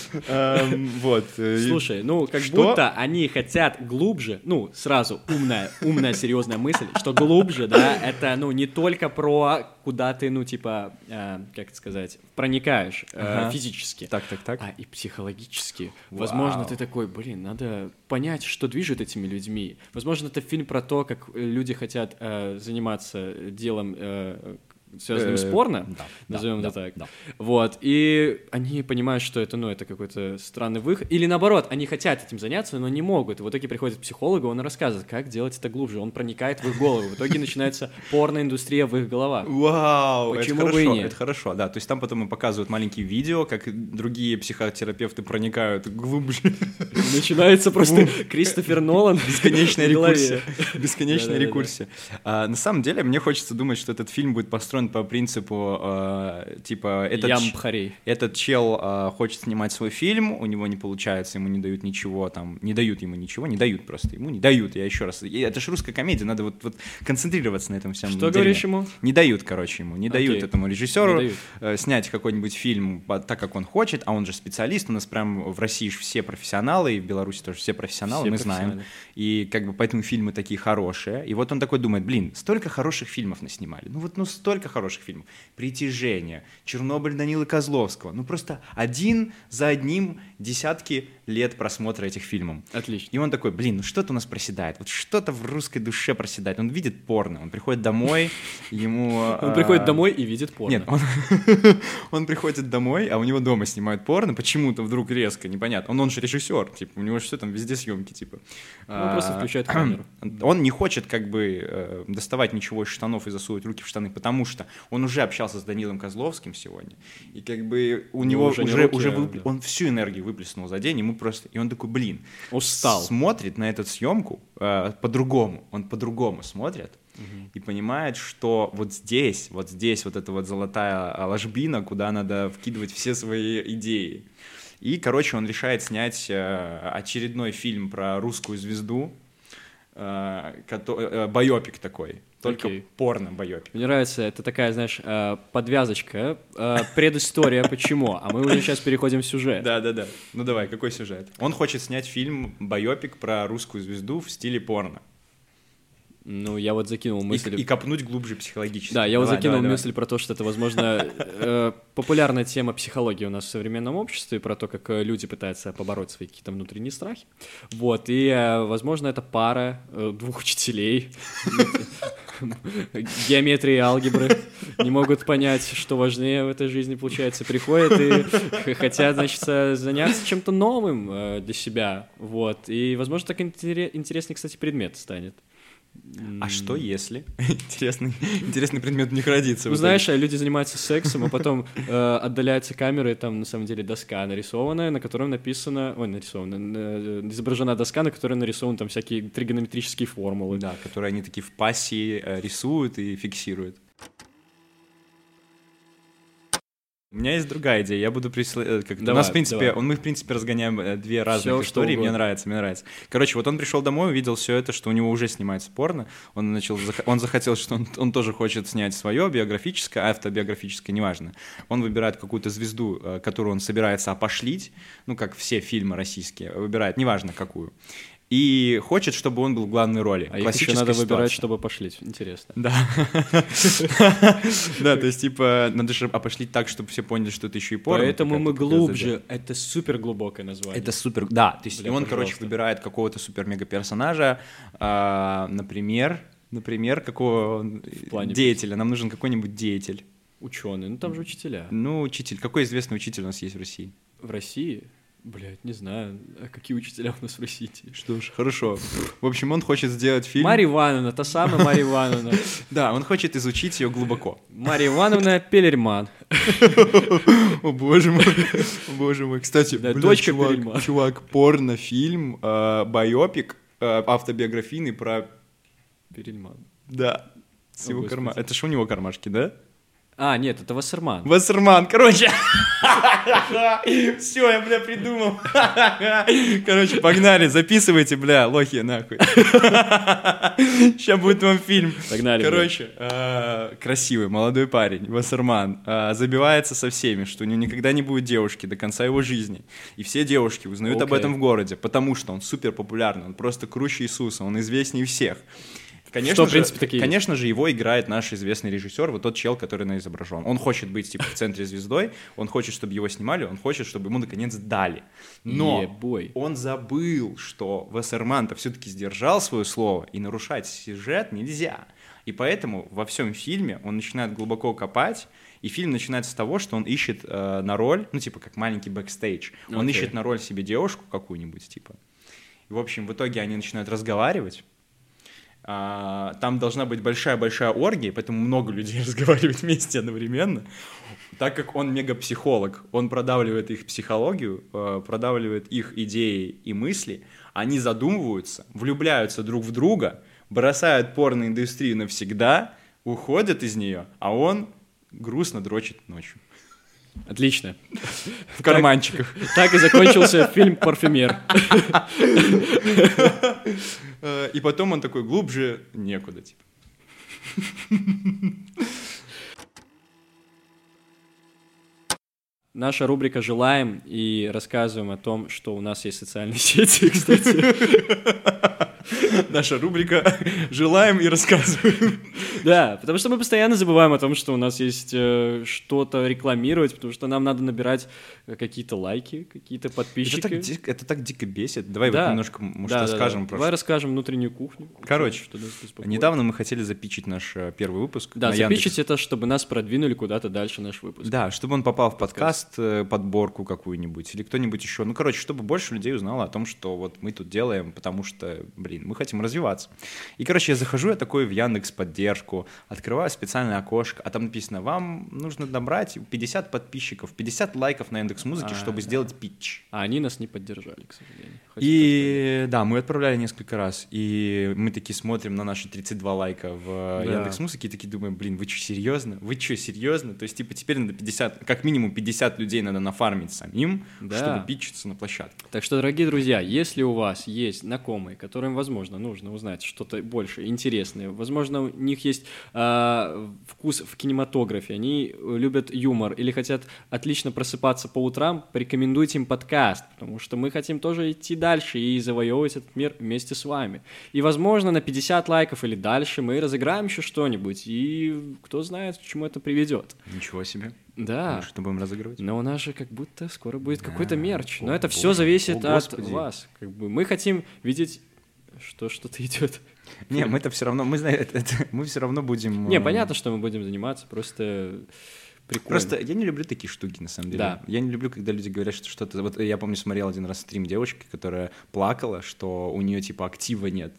Слушай, ну как будто они хотят глубже, ну сразу умная серьезная мысль, что глубже, да, это ну не только про куда ты, ну типа, как это сказать, проникаешь физически. Так. А и психологически. Возможно, ты такой, блин, надо понять, что движет этими людьми. Возможно, это фильм про то, как люди хотят заниматься делом, связанным с порно, назовем это так. Да. Вот, и они понимают, что это, ну, это какой-то странный выход. Или наоборот, они хотят этим заняться, но не могут. И в итоге приходит психолог, он рассказывает, как делать это глубже. Он проникает в их голову. В итоге начинается порноиндустрия в их головах. Вау! Почему бы и нет? Это хорошо, да. То есть там потом показывают маленькие видео, как другие психотерапевты проникают глубже. Начинается просто Кристофер Нолан. Бесконечная рекурсия. Бесконечная рекурсия. На самом деле, мне хочется думать, что этот фильм будет построен по принципу, типа, этот чел хочет снимать свой фильм, у него не получается, ему не дают ничего, там, не дают, я еще раз, это же русская комедия, надо вот концентрироваться на этом всем. Что говоришь ему? Не дают, короче, ему, не дают этому режиссеру снять какой-нибудь фильм так, как он хочет, а он же специалист, у нас прям в России же все профессионалы, и в Беларуси тоже все профессионалы, мы знаем, и как бы поэтому фильмы такие хорошие, и вот он такой думает, блин, столько хороших фильмов наснимали, ну вот, столько хороших фильмов. «Притяжение», «Чернобыль» Данилы Козловского. Ну, просто один за одним десятки лет просмотра этих фильмов. Отлично. И он такой, блин, ну что-то у нас проседает. Вот что-то в русской душе проседает. Он видит порно, он приходит домой, ему... Он приходит домой и видит порно. Нет, он приходит домой, а у него дома снимают порно, почему-то вдруг резко, непонятно. Он же режиссер, типа, у него же все там везде съемки, типа. Он просто включает камеру. Он не хочет, как бы, доставать ничего из штанов и засовывать руки в штаны, потому что он уже общался с Данилом Козловским сегодня, и как бы у него уже он всю энергию выплеснул за день, ему просто... И он такой, блин, устал. Смотрит на эту съемку по-другому, он по-другому смотрит. Угу. И понимает, что вот здесь вот эта вот золотая ложбина, куда надо вкидывать все свои идеи. И, короче, он решает снять очередной фильм про русскую звезду, байопик такой. Только порно-байопик. Мне нравится, это такая, знаешь, подвязочка, предыстория, почему, а мы уже сейчас переходим в сюжет. Да-да-да, ну давай, какой сюжет? Он хочет снять фильм-байопик про русскую звезду в стиле порно. Ну, я вот закинул мысль... И копнуть глубже психологически. Да, я вот закинул мысль про то, что это, возможно, популярная тема психологии у нас в современном обществе, про то, как люди пытаются побороть свои какие-то внутренние страхи. Вот, и, возможно, это пара двух учителей геометрии и алгебры не могут понять, что важнее в этой жизни, получается, приходят и хотят, значит, заняться чем-то новым для себя. Вот, и, возможно, так интересный, кстати, предмет станет. А что если? Интересный предмет у них родится. Ну, знаешь, люди занимаются сексом, а потом отдаляются камеры, и там на самом деле доска нарисованная, на которой изображена доска, на которой нарисованы там всякие тригонометрические формулы. Да, которые они такие в пассии рисуют и фиксируют. У меня есть другая идея, я буду присылать... Мы, в принципе, разгоняем две разных истории, мне нравится. Короче, вот он пришел домой, увидел все это, что у него уже снимается порно, он захотел, что он тоже хочет снять свое, биографическое, автобиографическое, неважно. Он выбирает какую-то звезду, которую он собирается опошлить, ну, как все фильмы российские, выбирает, неважно какую. И хочет, чтобы он был в главной роли. А их еще надо выбирать, чтобы опошлить. Интересно. Да. Да, то есть, типа, надо же опошлить так, чтобы все поняли, что это еще и порно. Поэтому мы глубже. Это супер глубокое название. Это супер... Да, то есть, и он, короче, выбирает какого-то супер-мега-персонажа, например, какого деятеля. Нам нужен какой-нибудь деятель. Ученый. Ну, там же учителя. Ну, учитель. Какой известный учитель у нас есть в России? В России? Блядь, не знаю, а какие учителя у нас в России? Что ж, хорошо. В общем, он хочет сделать фильм... Мария Ивановна, та самая Мария Ивановна. Да, он хочет изучить ее глубоко. Мария Ивановна Перельман. О боже мой, Кстати, дочка Перельман. Чувак, порнофильм, байопик, автобиографийный про... Перельман. Да, с его кармашки. Это ж у него кармашки, да? А, нет, это Вассерман. Короче. Все, я, бля, придумал. Короче, погнали, записывайте, бля, лохи, нахуй. Сейчас будет вам фильм. Погнали. Короче, красивый молодой парень, Вассерман, забивается со всеми, что у него никогда не будет девушки до конца его жизни. И все девушки узнают об этом в городе, потому что он супер популярный, он просто круче Иисуса, он известнее всех. Конечно, конечно же, его играет наш известный режиссер, вот тот чел, который на изображен. Он хочет быть, типа, в центре звездой, он хочет, чтобы его снимали, он хочет, чтобы ему, наконец, дали. Но он забыл, что Вассерман-то все-таки сдержал свое слово, и нарушать сюжет нельзя. И поэтому во всем фильме он начинает глубоко копать, и фильм начинается с того, что он ищет на роль, ну, типа, как маленький бэкстейдж, он ищет на роль себе девушку какую-нибудь, типа. И, в общем, в итоге они начинают разговаривать. Там должна быть большая-большая оргия, поэтому много людей разговаривают вместе одновременно. Так как он мегапсихолог, он продавливает их психологию, продавливает их идеи и мысли, они задумываются, влюбляются друг в друга, бросают порноиндустрию навсегда, уходят из нее, а он грустно дрочит ночью. Отлично. В карманчиках. Так и закончился фильм «Парфюмер». И потом он такой, глубже некуда, типа. Наша рубрика «Желаем» и рассказываем о том, что у нас есть социальные сети, кстати. Наша рубрика «Желаем и рассказываем». Да, потому что мы постоянно забываем о том, что у нас есть что-то рекламировать, потому что нам надо набирать какие-то лайки, какие-то подписчики. Это так дико бесит. Давай вот немножко, может, расскажем просто. Давай расскажем внутреннюю кухню. Короче, недавно мы хотели запичить наш первый выпуск. Да, запичить — это чтобы нас продвинули куда-то дальше наш выпуск. Да, чтобы он попал в подкаст, подборку какую-нибудь или кто-нибудь еще. Ну, короче, чтобы больше людей узнало о том, что вот мы тут делаем, потому что, блин, мы хотим развиваться. И, короче, я захожу, я такой в Яндекс.Поддержку, открываю специальное окошко, а там написано: вам нужно набрать 50 подписчиков, 50 лайков на Яндекс.Музыке, чтобы сделать питч. А они нас не поддержали, к сожалению. И да, мы отправляли несколько раз, и мы такие смотрим на наши 32 лайка в Яндекс.Музыке и такие думаем: блин, вы что, серьезно? Вы что, серьезно? То есть, типа, теперь надо 50, как минимум 50 людей надо нафармить самим, чтобы питчиться на площадке. Так что, дорогие друзья, если у вас есть знакомые, которым, возможно, нужно узнать что-то больше, интересное, возможно, у них есть вкус в кинематографе, они любят юмор или хотят отлично просыпаться по утрам, порекомендуйте им подкаст, потому что мы хотим тоже идти дальше и завоевывать этот мир вместе с вами. И, возможно, на 50 лайков или дальше мы разыграем еще что-нибудь, и кто знает, к чему это приведет. Ничего себе. Да. Мы что будем разыгрывать? Но у нас же как будто скоро будет какой-то мерч. Но это все зависит от вас. Как бы мы хотим видеть, что что-то идет. Не, мы это все равно, мы знаем, мы все равно будем. Не, понятно, что мы будем заниматься, просто. Прикольно. Просто я не люблю такие штуки, на самом деле. Да. Я не люблю, когда люди говорят, что что-то. Вот я помню, смотрел один раз стрим девочки, которая плакала, что у нее типа актива нет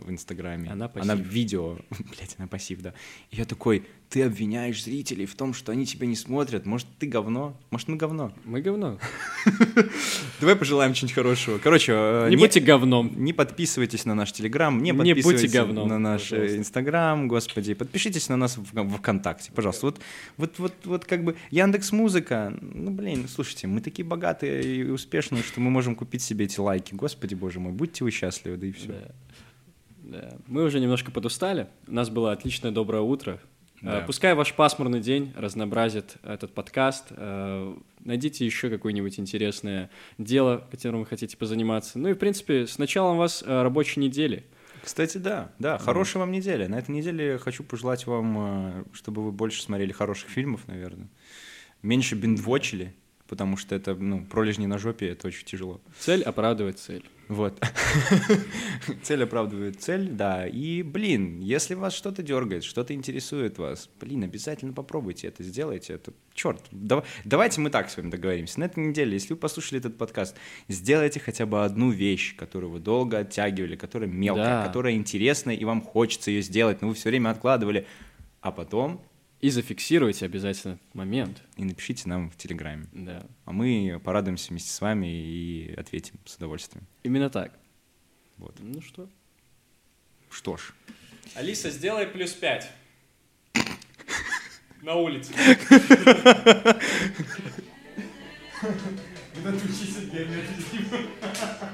в Инстаграме. Она пассив. Она в видео. Блять, она пассив, да. И я такой: ты обвиняешь зрителей в том, что они тебя не смотрят. Может, ты говно? Может, мы говно? Мы говно. Давай пожелаем чего-нибудь хорошего. Короче, не будьте говном. Не подписывайтесь на наш Телеграм, не подписывайтесь на наш Инстаграм, господи. Подпишитесь на нас в ВКонтакте, пожалуйста. Вот как бы Яндекс.Музыка. Ну, блин, слушайте, мы такие богатые и успешные, что мы можем купить себе эти лайки. Господи, боже мой, будьте вы счастливы, да и все. Да. Мы уже немножко подустали. У нас было отличное доброе утро. Да. Пускай ваш пасмурный день разнообразит этот подкаст. Найдите еще какое-нибудь интересное дело, которым вы хотите позаниматься. Ну и, в принципе, с началом вас рабочей недели. Кстати, да, хорошей вам недели. На этой неделе хочу пожелать вам, чтобы вы больше смотрели хороших фильмов, наверное. Меньше биндвочили, потому что это, пролежни на жопе, это очень тяжело. Цель оправдывает цель. Вот. Цель оправдывает цель, да. И, блин, если вас что-то дергает, что-то интересует вас, обязательно попробуйте это, сделайте это. Черт, давайте мы так с вами договоримся. На этой неделе, если вы послушали этот подкаст, сделайте хотя бы одну вещь, которую вы долго оттягивали, которая мелкая, которая интересная, и вам хочется ее сделать, но вы все время откладывали. А потом... И зафиксируйте обязательно момент. И напишите нам в Телеграме. Да. А мы порадуемся вместе с вами и ответим с удовольствием. Именно так. Вот. Ну что? Что ж. Алиса, сделай +5. На улице. Надо учиться геометрии.